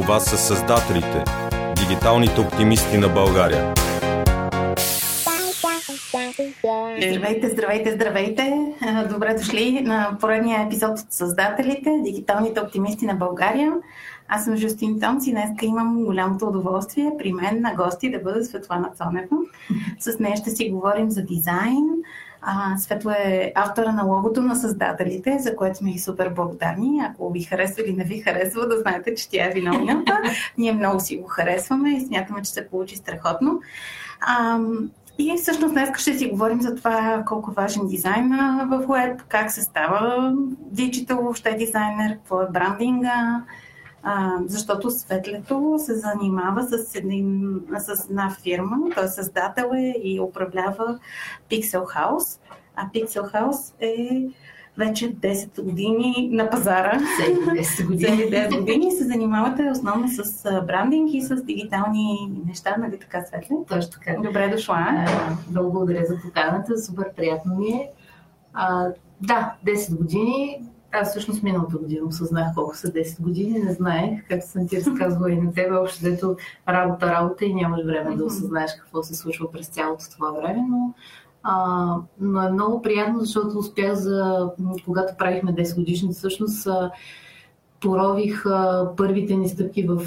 Това са създателите, дигиталните оптимисти на България. Здравейте! Добре дошли на поредния епизод от Създателите, дигиталните оптимисти на България. Аз съм Жустин Томс и днеска имам голямото удоволствие при мен на гости да бъде Светлана Цонева. С нея ще си говорим за дизайн. Светла е автора на логото на Създателите, за което сме и супер благодарни. Ако ви харесва или не ви харесва, да знаете, че тя е виновната. Ние много си го харесваме и смятаме, че се получи страхотно. И всъщност днес ще си говорим за това колко важен дизайна в web, как се става диджитал, въобще дизайнер, какво е брандинга, защото Светлето се занимава с една фирма, т.е. създател е и управлява Pixel House, а Pixel House е вече 10 години на пазара. Цели 10 години се занимавате основно с брандинг и с дигитални неща, нали така, Светле? Точно така. Добре дошла. Много благодаря за поканата, супер приятно ми е. Да, 10 години. Аз всъщност миналата година осъзнах колко са 10 години, не знаех, както съм ти разказвала и на тебе, общо дето работа и нямаш време да осъзнаеш какво се случва през цялото това време, но е много приятно, защото успях когато правихме 10 годишни, всъщност порових първите ни стъпки в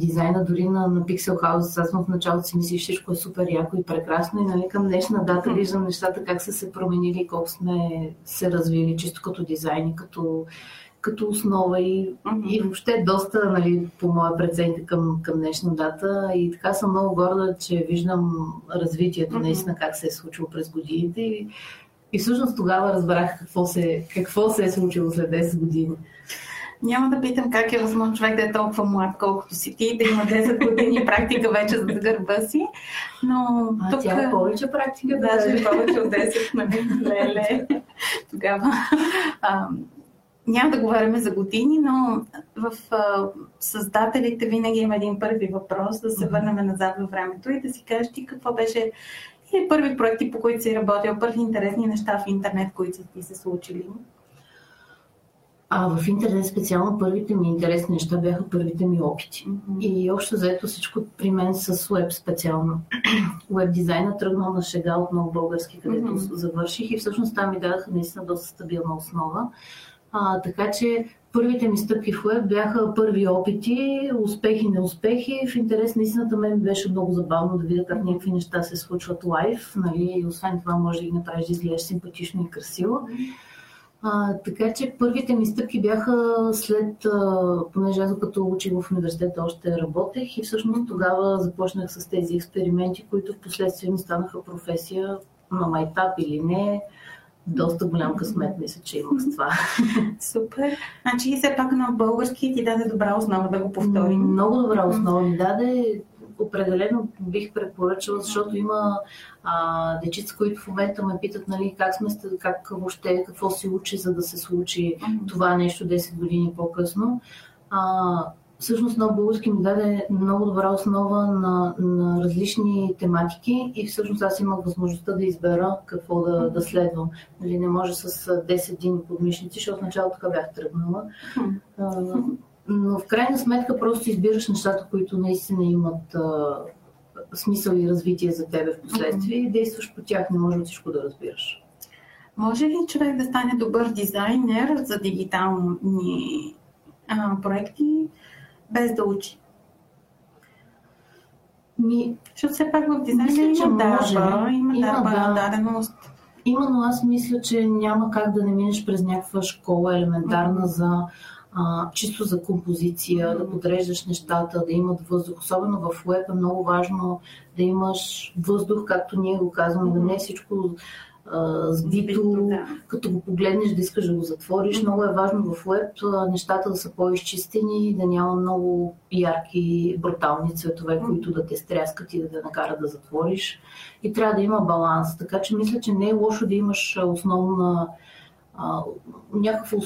дизайна, дори на Pixel House. Аз в началото си мислих, всичко е супер яко и прекрасно и нали, към днешна дата виждам нещата как са се променили, колко сме се развили, чисто като дизайн и като основа и въобще доста, нали, по моя преценка към днешна дата. И така съм много горда, че виждам развитието наистина как се е случило през годините и всъщност тогава разбрах какво се е случило след 10 години. Няма да питам как е възможно човек да е толкова млад, колкото си ти, да има 10 години практика вече за гърба си. Но тук тя е повече практика, даже повече от 10 на леле. Тогава няма да говорим за години, но в Създателите винаги има един първи въпрос, да се върнем назад във времето и да си кажеш ти какво беше или първи проекти, по които си работил, първи интересни неща в интернет, които ти се случили. В интернет специално първите ми интересни неща бяха първите ми опити. И общо заето всичко при мен с уеб специално. Уеб дизайна тръгнал на шега от Нов български, където завърших и всъщност там ми дадаха наистина доста стабилна основа. Така че първите ми стъпки в уеб бяха първи опити, успехи, неуспехи. В интерес на истината мен беше много забавно да видя как някакви неща се случват лайв. Нали? И освен това може да ги направиш да изглеждаш симпатично и красиво. Така че първите ми стъпки бяха понеже аз като учих в университета още работех и всъщност тогава започнах с тези експерименти, които в последствие ми станаха професия на майтап или не. Доста голям късмет, мисля, че имах с това. Супер. Значи и все пак на български ти даде добра основа да го повторим. Много добра основа ми даде. Определено бих препоръчала, защото има дечица, които в момента ме питат, нали, как въобще, какво се учи, за да се случи това нещо 10 години по-късно. Всъщност Нов български ми даде много добра основа на различни тематики и всъщност аз имах възможността да избера какво да следвам. Нали, не може с 10 дни подмишници, защото в началото така бях тръгнала. Но в крайна сметка просто избираш нещата, които наистина имат смисъл и развитие за тебе в последствие и действаш по тях, не може всичко да разбираш. Може ли човек да стане добър дизайнер за дигитални проекти без да учи? Защото все пак в дизайнера има даденост. Именно аз мисля, че няма как да не минеш през някаква школа елементарна за чисто за композиция, да подреждаш нещата, да имат въздух. Особено в web е много важно да имаш въздух, както ние го казваме, да не е всичко сбито, като го погледнеш да искаш да го затвориш. Много е важно в web нещата да са по-изчистени, да няма много ярки, брутални цветове, които да те стряскат и да те накарат да затвориш. И трябва да има баланс. Така че мисля, че не е лошо да имаш някакво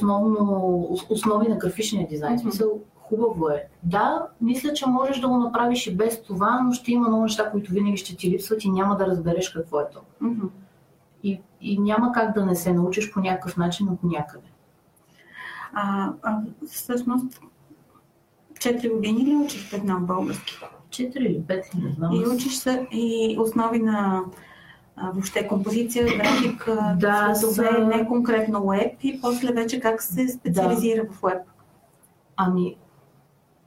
основи на графичния дизайн. В смисъл, хубаво е. Да, мисля, че можеш да го направиш и без това, но ще има много неща, които винаги ще ти липсват и няма да разбереш какво е то. И няма как да не се научиш по някакъв начин от някъде. Всъщност, 4 години ли учих Вьетнам български? 4 или 5, не знам. И учиш се и основи на въобще композиция, графика, да, са... не конкретно уеб, и после вече как се специализира в уеб? Ами,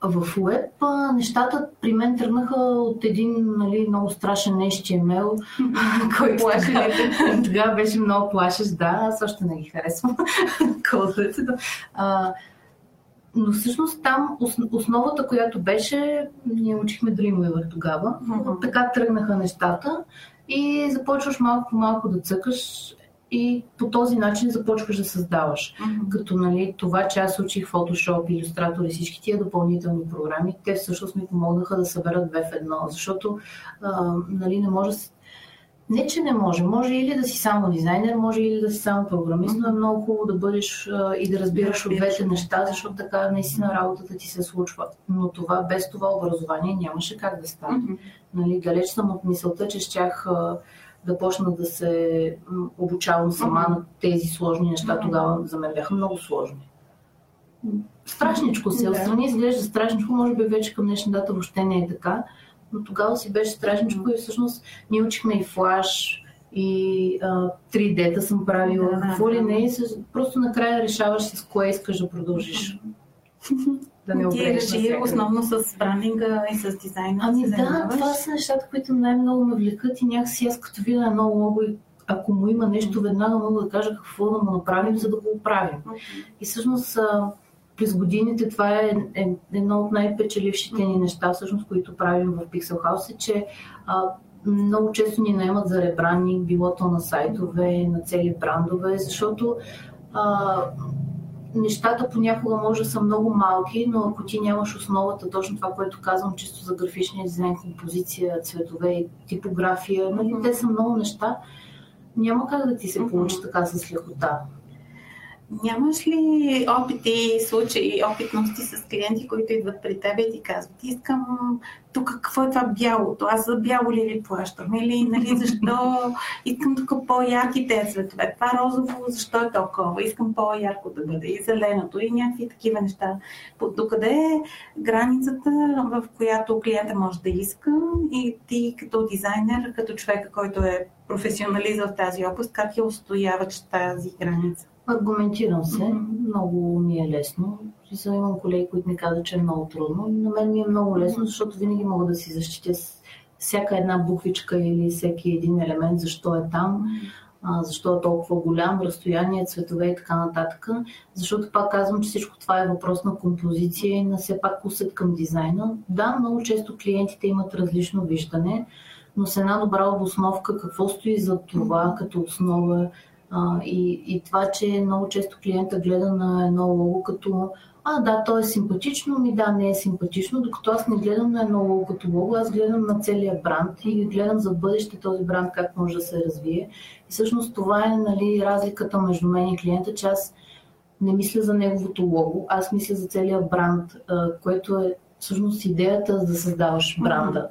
в уеб нещата при мен тръгнаха от един, нали, много страшен HTML, който тогава беше много плашещ. Да, аз още не ги харесвам кодовете. Но всъщност там основата, която беше, ние учихме Dreamweaver тогава. Mm-hmm. Така тръгнаха нещата и започваш малко по малко да цъкаш и по този начин започваш да създаваш. Mm-hmm. Като, нали, това, че аз учих Photoshop, Illustrator и всички тия допълнителни програми, те всъщност ми помогнаха да съберат две в едно, защото нали, не може... Не, че не може. Може или да си само дизайнер, може или да си само програмист, но е много хубаво да бъдеш и да разбираш от двете неща, защото така наистина работата ти се случва. Но това, без това образование нямаше как да стане. Mm-hmm. Нали, далеч съм от мисълта, че щях да почна да се обучавам сама mm-hmm. на тези сложни неща. Тогава за мен бяха много сложни. Страшничко се. Отстрани изглежда страшничко, може би вече към днешна дата въобще не е така. Но тогава си беше страшничко и всъщност ние учихме и флаш, и 3D-та съм правила. Какво ли не, просто накрая решаваш с кое искаш да продължиш. Да не обрежеш на всякъде. Основно с брандинга и с дизайна. Ами да, това са нещата, които най-много ме влекат и някакси аз като видя едно лого и ако му има нещо, веднага мога да кажа какво да му направим, за да го оправим. И всъщност... През годините това е едно от най-печелившите ни неща, всъщност, които правим в Pixel House, е, че много често ни наемат за ребрандинг, било то на сайтове, на цели брандове, защото нещата понякога може да са много малки, но ако ти нямаш основата, точно това, което казвам, чисто за графичния дизайн, композиция, цветове, типография, нали, те са много неща, няма как да ти се получи така с лекота. Нямаш ли опити, случаи, опитности с клиенти, които идват при теб и ти казват, искам тук, какво е това бялото, аз за бяло ли плащам, или, нали, защо искам тук по-ярките цветове, това розово, защо е толкова, искам по-ярко да бъде, и зеленото, и някакви такива неща. Докъде е границата, в която клиента може да иска, и ти като дизайнер, като човека, който е професионалист в тази област, как я устояваш тази граница? Аргументирам се, много ми е лесно. Имам колеги, които ми казват, че е много трудно. На мен ми е много лесно, защото винаги мога да си защитя всяка една буквичка или всеки един елемент, защо е там, защо е толкова голям, разстояние, цветове и така нататък. Защото пак казвам, че всичко това е въпрос на композиция и на все пак усет към дизайна. Да, много често клиентите имат различно виждане, но с една добра обосновка, какво стои за това като основа. И това, че много често клиента гледа на едно лого като да, то е симпатично, ми да, не е симпатично, докато аз не гледам на едно лого като лого, аз гледам на целия бранд и гледам за бъдеще този бранд как може да се развие. И всъщност това е, нали, разликата между мен и клиента, че аз не мисля за неговото лого, аз мисля за целия бранд, което е всъщност идеята да създаваш бранда.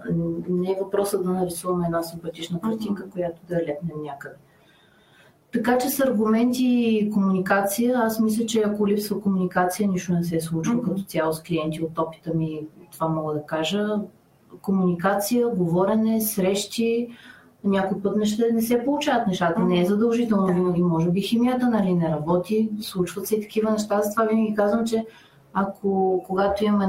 Не е въпросът да нарисуваме една симпатична картинка, която да лепнем някъде. Така че с аргументи и комуникация, аз мисля, че ако липсва комуникация, нищо не се случва като цяло с клиенти. От опита ми това мога да кажа. Комуникация, говорене, срещи, някой път не се получават нещата. Не е задължително винаги. Може би химията, нали, не работи, случват се и такива неща. Затова винаги казвам, че ако когато имаме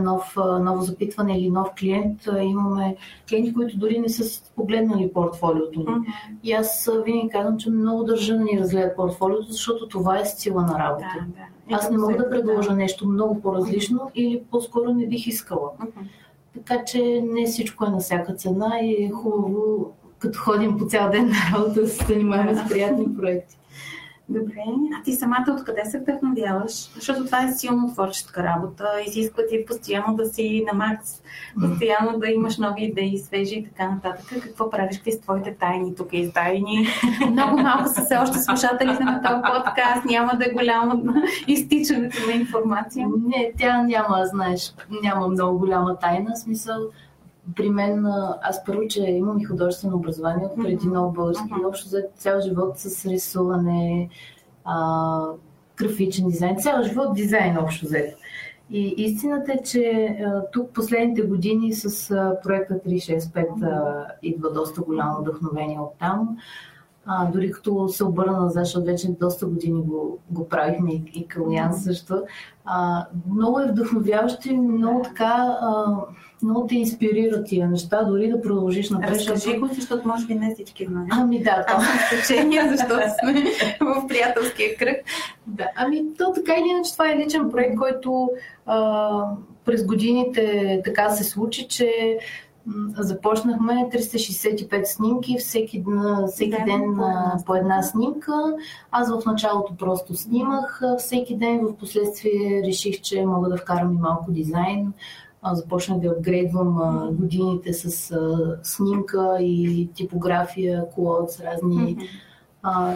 ново запитване или нов клиент, имаме клиенти, които дори не са погледнали портфолиото ни. И аз винаги казвам, че много държа да ни разгледат портфолиото, защото това е сила на работа. Аз не мога да предложа нещо много по-различно или по-скоро не бих искала. Така че не всичко е на всяка цена и е хубаво, като ходим по цял ден на работа, да се занимаваме с приятни проекти. Добре, а ти самата откъде се вдъхновяваш? Защото това е силно творческа работа, изисква ти постоянно да си на макс, постоянно да имаш нови идеи, свежи и така нататък. Какво правиш ти с твоите тайни? Тук и тайни. Много малко са все още слушателите на този подкаст, няма да е голямо изтичането на информация. Не, тя няма, знаеш, няма много голяма тайна, смисъл. При мен, аз първо, че имам и художествено образование от преди много български, общо за цял живот с рисуване, графичен дизайн, цял живот дизайн общо взето. И истината е, че тук последните години с проекта 365 идва доста голямо вдъхновение оттам. Дори като се обърна назад, защото вече доста години го правихме и Калуян също. Много е вдъхновяващо и много те инспирира тия неща, дори да продължиш напред. Разкажи го, защото може би не всички знаят. Ами да, това е изключение, защото сме в приятелския кръг. Да, ами то така или иначе това е личен проект, който през годините така се случи, че започнахме 365 снимки, всеки ден по една снимка. Аз в началото просто снимах всеки ден, в последствие реших, че мога да вкарам и малко дизайн. Започнах да апгрейдвам годините с снимка и типография, колод с разни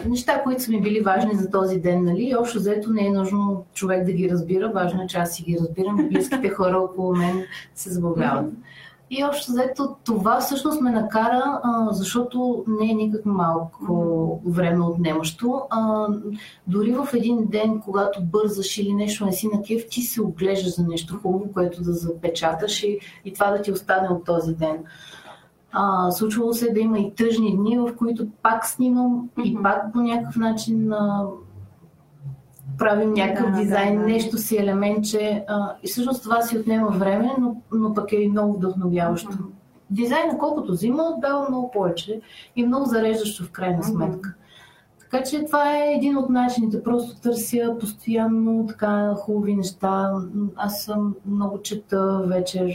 неща, които са ми били важни за този ден, нали? Общо заето не е нужно човек да ги разбира, важно е, че аз си ги разбирам, близките хора около мен се забавляват. И общо заето това всъщност ме накара, защото не е никак малко време отнемащо. Дори в един ден, когато бързаш или нещо не си на кеф, ти се оглеждаш за нещо хубаво, което да запечаташ и това да ти остане от този ден. Случвало се да има и тъжни дни, в които пак снимам и пак по някакъв начин правим някакъв дизайн, нещо си елементче. И всъщност това си отнема време, но пък е и много вдъхновяващо. Дизайна, колкото взима, дава много повече и много зареждащо в крайна сметка. Така че това е един от начините. Просто търся постоянно така хубави неща. Аз съм много чета вечер.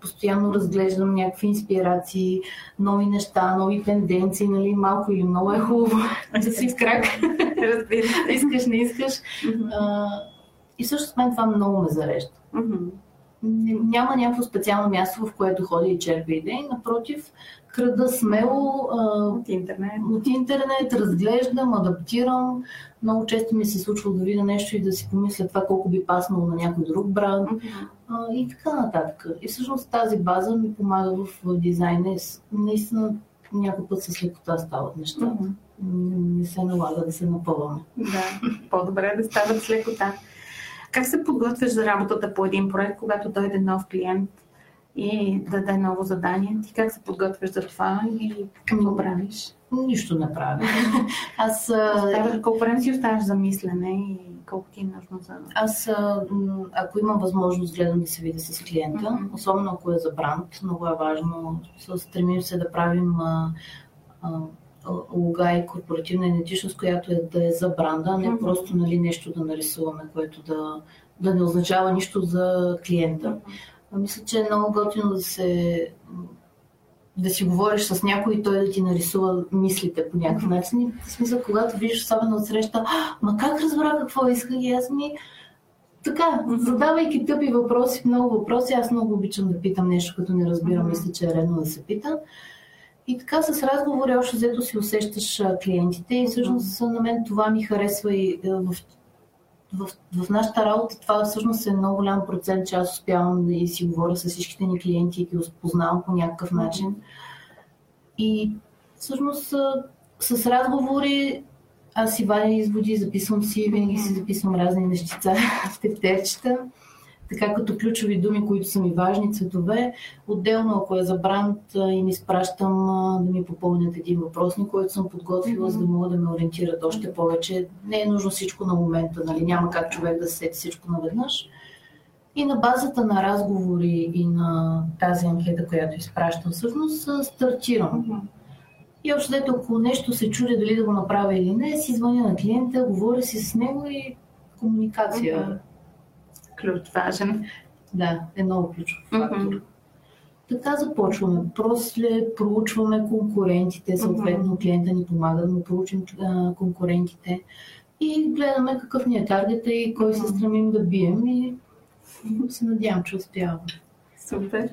Постоянно разглеждам някакви инспирации, нови неща, нови тенденции, нали, малко или много е хубаво да си в крак. Разбира се. Искаш, не искаш. И също с мен това много ме зарежда. Няма някакво специално място, в което ходя и черпя идеи. Напротив, крада смело от интернет, разглеждам, адаптирам. Много често ми се случва да видя нещо и да си помисля това колко би паснало на някой друг бранд. И така нататък. И всъщност тази база ми помага в дизайна. Наистина някой път с лекота стават нещата. Не се налага да се напъваме. Да, по-добре да стават с лекота. Как се подготвяш за работата по един проект, когато дойде нов клиент и даде ново задание? Ти как се подготвяш за това и какво правиш? Нищо не правя. Колко време си оставаш за мислене и колко ти е нужно за... Аз, ако имам възможност, гледам да се видя с клиента, особено ако е за бранд, много е важно. Стремим се да правим лога и корпоративна идентичност, която е да е за бранда, а не просто нещо да нарисуваме, което да не означава нищо за клиента. Мисля, че е много готино да си говориш с някой и той да ти нарисува мислите по някакъв начин. В смисъл, когато виждаш особено от среща, ма как разбра какво исках и аз ми... Така, задавайки тъпи въпроси, много въпроси, аз много обичам да питам нещо, като не разбирам, мисля, че е редно да се питам. И така с разговори, още взето си усещаш клиентите и всъщност на мен това ми харесва и в нашата работа това всъщност е много голям процент, че аз успявам да си говоря с всичките ни клиенти и ги познавам по някакъв начин. И всъщност с разговори аз си вадя изводи, записвам си, винаги си записвам разни нещица в тефтерчета, така като ключови думи, които са ми важни, цветове. Отделно, ако е за бранд, им изпращам да ми попълнят един въпросник, който съм подготвила, за да мога да ме ориентират още повече. Не е нужно всичко на момента, нали? Няма как човек да сети всичко наведнъж. И на базата на разговори и на тази анкета, която изпращам, всъщност стартирам. И общо дето, ако нещо се чуди дали да го направя или не, си звъня на клиента, говоря си с него и комуникация. Ключ важен. Да, е много ключов фактор. Така започваме. После проучваме конкурентите, съответно клиента ни помага да му проучим конкурентите и гледаме какъв ни е таргета и кой се стремим да бием и се надявам, че успяваме. Супер.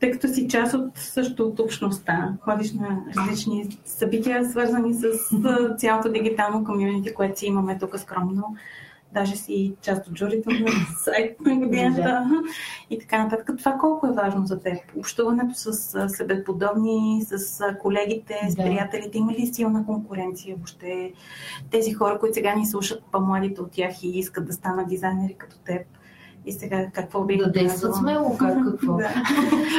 Тъй като си част от общността, ходиш на различни събития, свързани с цялото дигитално комьюнити, което си имаме тук скромно, даже си част от журито на сайт на годината и така нататък. Това колко е важно за теб? Общуването с себеподобни, с колегите, с приятелите, има ли силна конкуренция въобще? Тези хора, които сега ни слушат, по-младите от тях и искат да станат дизайнери като теб. И сега какво би казала? Да действат смело, какво?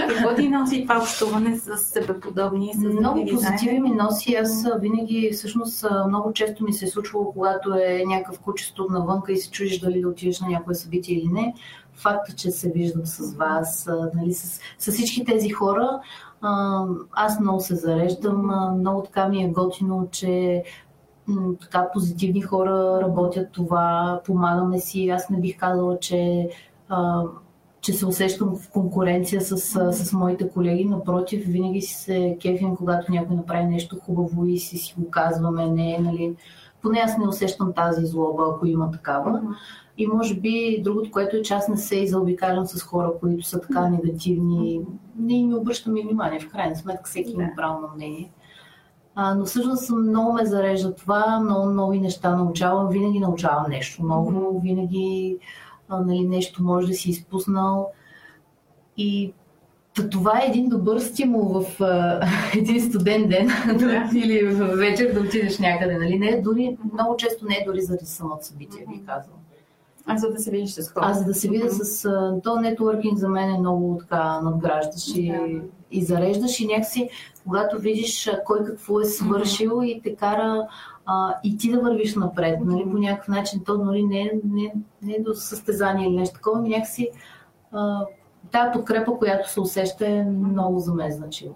Какво ти носи това общуване с себеподобни? Много позитиви ми носи. Аз винаги, всъщност, много често ми се е случвало, когато е някакъв кучето навънка и се чудиш дали да отидеш на някое събитие или не. Факта, че се виждам с вас, нали, с всички тези хора, аз много се зареждам. Много така ми е готино, че така позитивни хора работят това, помагаме си. Аз не бих казала, че се усещам в конкуренция с моите колеги. Напротив, винаги си се кефим, когато някой направи нещо хубаво и си го казваме. Не, нали. Поне аз не усещам тази злоба, ако има такава. И може би другото, което е, че аз не се изобикалям с хора, които са така негативни. Не ми обръщаме внимание. В крайна сметка всеки има право на мнение. Но всъщност много ме зарежда това, много нови неща научавам, винаги научавам нещо ново, винаги нали, нещо може да си изпуснал. И това е един добър стимул в един студен ден или вечер да отидеш някъде. Нали? Не, дори, много често не е дори заради самото събитие, бих казвам. А за да се видиш с хора. А за да се видя с... То нетворкинг за мен е много така надграждаш и зареждаш и някакси, когато видиш кой какво е свършил и те кара и ти да вървиш напред. Нали? По някакъв начин то дори не е до състезание или нещо такова, но някакси тая подкрепа, която се усеща е много за мен значима.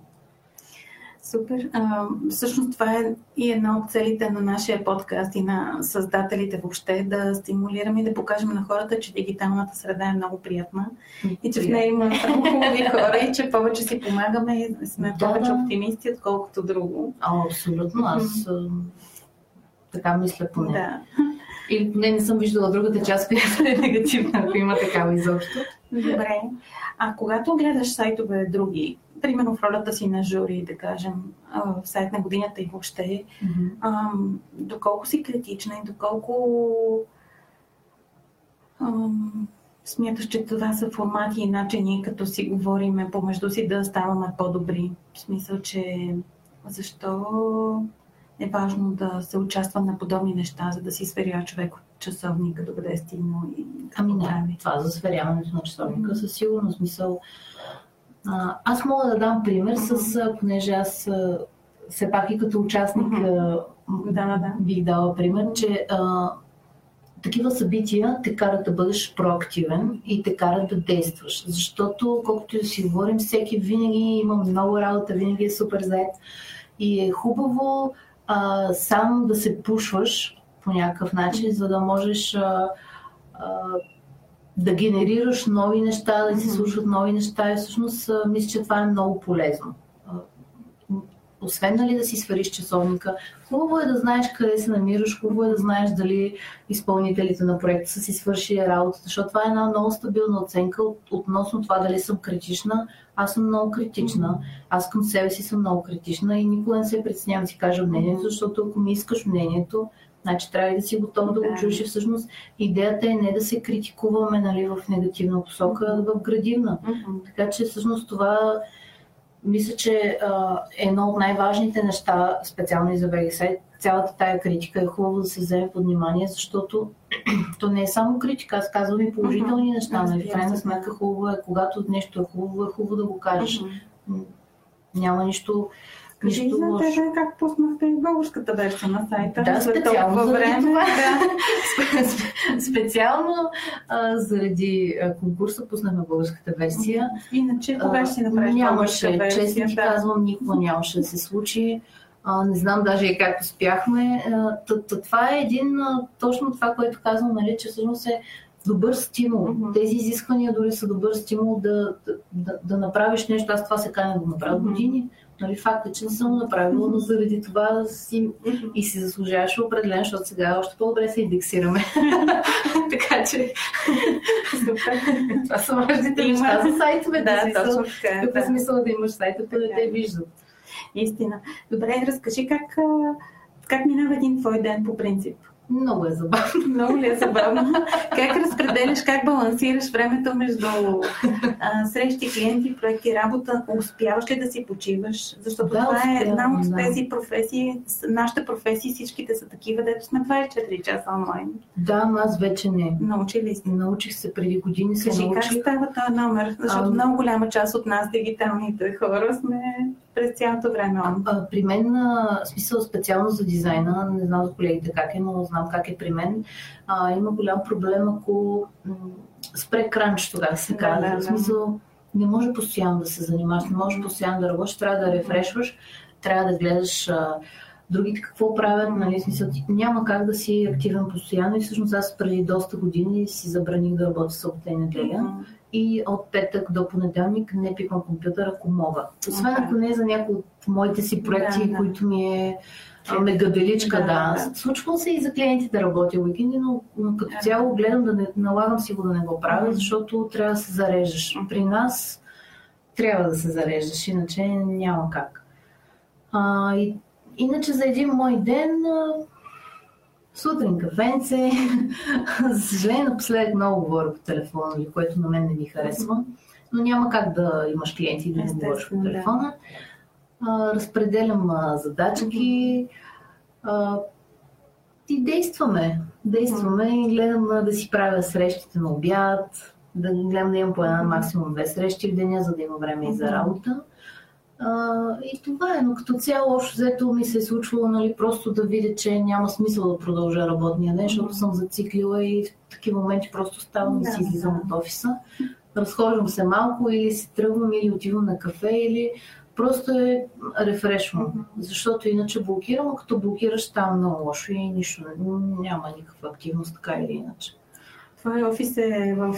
Супер. Всъщност това е и една от целите на нашия подкаст и на създателите въобще, да стимулираме и да покажем на хората, че дигиталната среда е много приятна и че в нея има много хубави хора и че повече си помагаме и сме повече оптимисти, отколкото друго. Абсолютно. Аз така мисля поне. Да. Или поне не съм виждала другата част, която е негативна, ако има такава изобщо. Добре. А когато гледаш сайтове други, примерно в ролята си на жури, да кажем, в сайт на годината и въобще, доколко си критична и доколко смяташ, че това са формати и начини, като си говорим помежду си, да ставаме по-добри. В смисъл, че защо е важно да се участва на подобни неща, за да си сверя човек от часовника, докъде е стигнал и какво прави. Това за сверяването на часовника със сигурно смисъл. Аз мога да дам пример понеже аз все пак и като участник бих дала пример, че такива събития те карат да бъдеш проактивен и те карат да действаш. Защото, колкото да си говорим, всеки винаги има много работа, винаги е супер зает и е хубаво сам да се пушваш по някакъв начин, за да можеш да генерираш нови неща, да си слушат нови неща и всъщност мисля, че това е много полезно. Освен нали, да си свариш часовника, хубаво е да знаеш къде се намираш, хубаво е да знаеш дали изпълнителите на проекта са си свършили работата, защото това е една много стабилна оценка относно това дали съм критична. Аз съм много критична, аз към себе си съм много критична и никога не се притеснявам да си кажа мнението, защото ако ми искаш мнението, значи трябва да си готов да го чуеш и всъщност идеята е не да се критикуваме нали, в негативна посока, а в градивна. Така че всъщност това мисля, че е едно от най-важните неща, специално и за BGSI. Цялата тая критика е хубаво да се вземе под внимание, защото то не е само критика, аз казвам и положителни неща. В крайна сметка хубаво е, когато нещо е хубаво, е хубаво да го кажеш. Няма нищо... Кажи за тебе как пуснахте и българската версия на сайта. Да, специално заради това. Специално заради конкурса пуснахме българската версия. Иначе кога ще си направиш българската версия? Честно ти казвам, никога нямаше да се случи. Не знам даже и как успяхме. Това е един, точно това, което казвам, нали, че всъщност е добър стимул. Тези изисквания дори са добър стимул да направиш нещо. Аз това се каня да направя години. Нали, факта, че не съм направила, но заради това и си заслужаваше определен, защото сега още по-добре се индексираме. Така че това са важните неща за сайтове. Да, точно така. Какво смисъл да имаш сайтове, да те виждат. Истина. Добре, разкажи как минава един твой ден по принцип? Много е забавно. Много ли е забавно? Как разпределяш, как балансираш времето между срещи, клиенти, проекти, работа? Успяваш ли да си почиваш? Защото да, това успявам, е една от тези професии. Нашите професии всичките са такива, дето сме 24 часа онлайн. Да, но аз вече не. Научили сте? Научих се преди години. Кажи, как става този номер? Защото много голяма част от нас, дигиталните хора, сме през цялото време. При мен, смисъл специално за дизайна, не знам за колегите как е, но знам как е при мен. Има голям проблем, ако спре кранч, тогава се казва. Да. В смисъл, не може постоянно да се занимаваш, не може постоянно да работиш, трябва да рефрешваш, трябва да гледаш другите какво правят, нали, смисъл, няма как да си активен постоянно. И всъщност аз преди доста години си забраних да работя събота и неделя. И от петък до понеделник не пипам компютър, ако мога. Освен ако не е за някои от моите си проекти, които ми е мегабеличка, Случва се и за клиентите да работя уикенди, но като цяло гледам да не налагам си го да не го правя, защото трябва да се зареждаш. При нас трябва да се зареждаш, иначе няма как. Иначе за един мой ден, сутрин кафенце, за съжаление напоследък много говоря по телефона, което на мен не ми харесва, но няма как да имаш клиенти и да не говориш по телефона. Разпределям задачки и действаме и гледам да си правя срещите на обяд, да гледам да имам по една, максимум две срещи в деня, за да има време и за работа. И това е, но като цяло общо взето ми се е случвало, нали, просто да видя, че няма смисъл да продължа работния ден, защото съм зациклила и в такива моменти просто ставам и си излизам от офиса. Разхождам се малко или си тръгвам, или отивам на кафе, или просто е рефрешвам, защото иначе блокирам, а като блокираш става много лошо и нищо, няма никаква активност така или иначе. Твой офис е в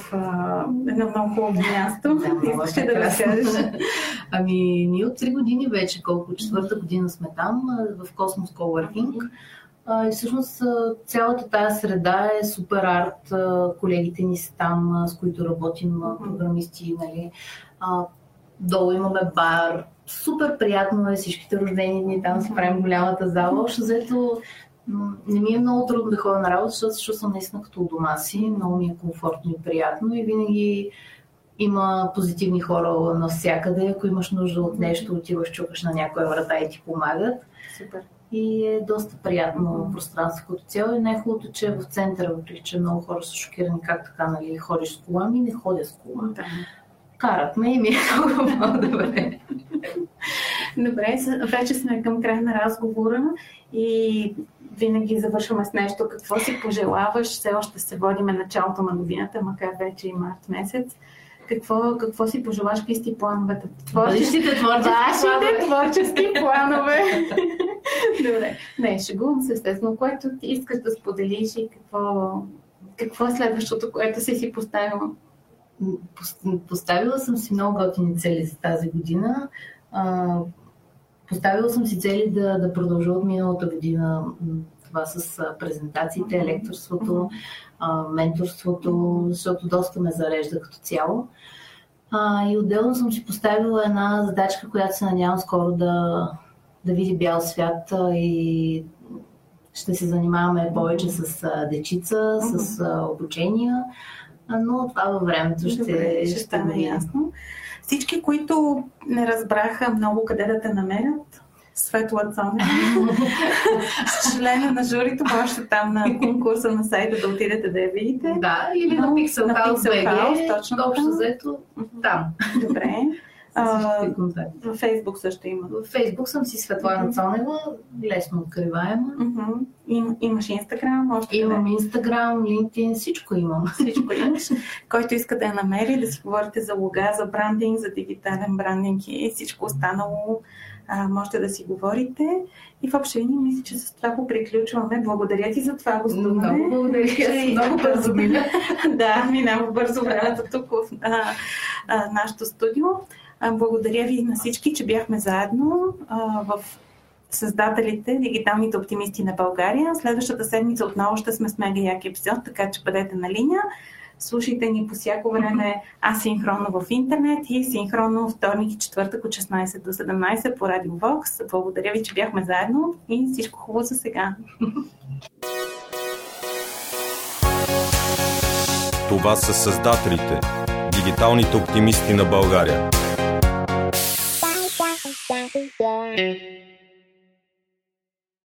едно много хубаво място. Искаш ли да разкажеш? Ами, ние от 3 години вече, колко четвърта година сме там, в Космос Коуъркинг. И всъщност цялата тая среда е супер арт. Колегите ни са там, с които работим, програмисти, нали. Долу имаме бар. Супер приятно е, всичките рождени дни там си правим голямата зала. Общо взето, не ми е много трудно да ходя на работа, защото съм наистина като у дома си, много ми е комфортно и приятно и винаги има позитивни хора навсякъде. Ако имаш нужда от нещо, отиваш, чукаш на някоя врата и ти помагат. Супер. И е доста приятно пространство като цяло. И най-хубавото, че в центъра, въпреки че много хора са шокирани как така, нали, ходиш с кола, ми не ходя с кола. Да. Карат ме и ми е много добре. Добре, вече сме към края на разговора и винаги завършваме с нещо. Какво си пожелаваш? Все още се водим началото на годината, макар вече и март месец. Какво си пожелаваш? Какви си плановете? Вашите творчески планове. Добре. Не, шегувам се, естествено. Което ти искаш да споделиш и какво е следващото, което си поставила? Поставила съм си много готини цели за тази година. Поставила съм си цели да продължа от миналата година това с презентациите, лекторството, менторството, защото доста ме зарежда като цяло. И отделно съм си поставила една задачка, която се надявам скоро да види бял свят и ще се занимаваме повече с дечица, с обучения, но това във времето ще стане ясно. Всички, които не разбраха много къде да те намерят, Светла Цонева, члена на журито, още там на конкурса на сайта да отидете да я видите. Да, или на Pixel House, точно общо заето там. Добре. Във Фейсбук също има. Във Фейсбук съм си Светлана Цонева, лесно откриваема. Имаш Инстаграм? Имам Инстаграм, LinkedIn, всичко имам. Всичко имаш. Който иска да я намери, да си говорите за лога, за брандинг, за дигитален брандинг и всичко останало, можете да си говорите. И въобще ни мисля, че с това поприключваме. Благодаря ти за това гостуване. Много благодаря. Много бързо мина. Да, минава бързо времето тук в нашото студио. Благодаря ви на всички, че бяхме заедно в Създателите, дигиталните оптимисти на България. Следващата седмица отново ще сме с мега як епизод, така че бъдете на линия. Слушайте ни по всяко време асинхронно в интернет и синхронно вторник и четвъртък от 16 до 17 по Радио Вокс. Благодаря ви, че бяхме заедно и всичко хубаво за сега. Това са създателите, дигиталните оптимисти на България.